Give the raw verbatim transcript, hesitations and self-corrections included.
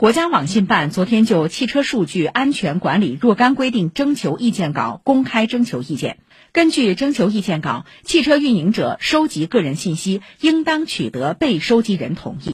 国家网信办昨天就汽车数据安全管理若干规定征求意见稿公开征求意见。根据征求意见稿，汽车运营者收集个人信息应当取得被收集人同意。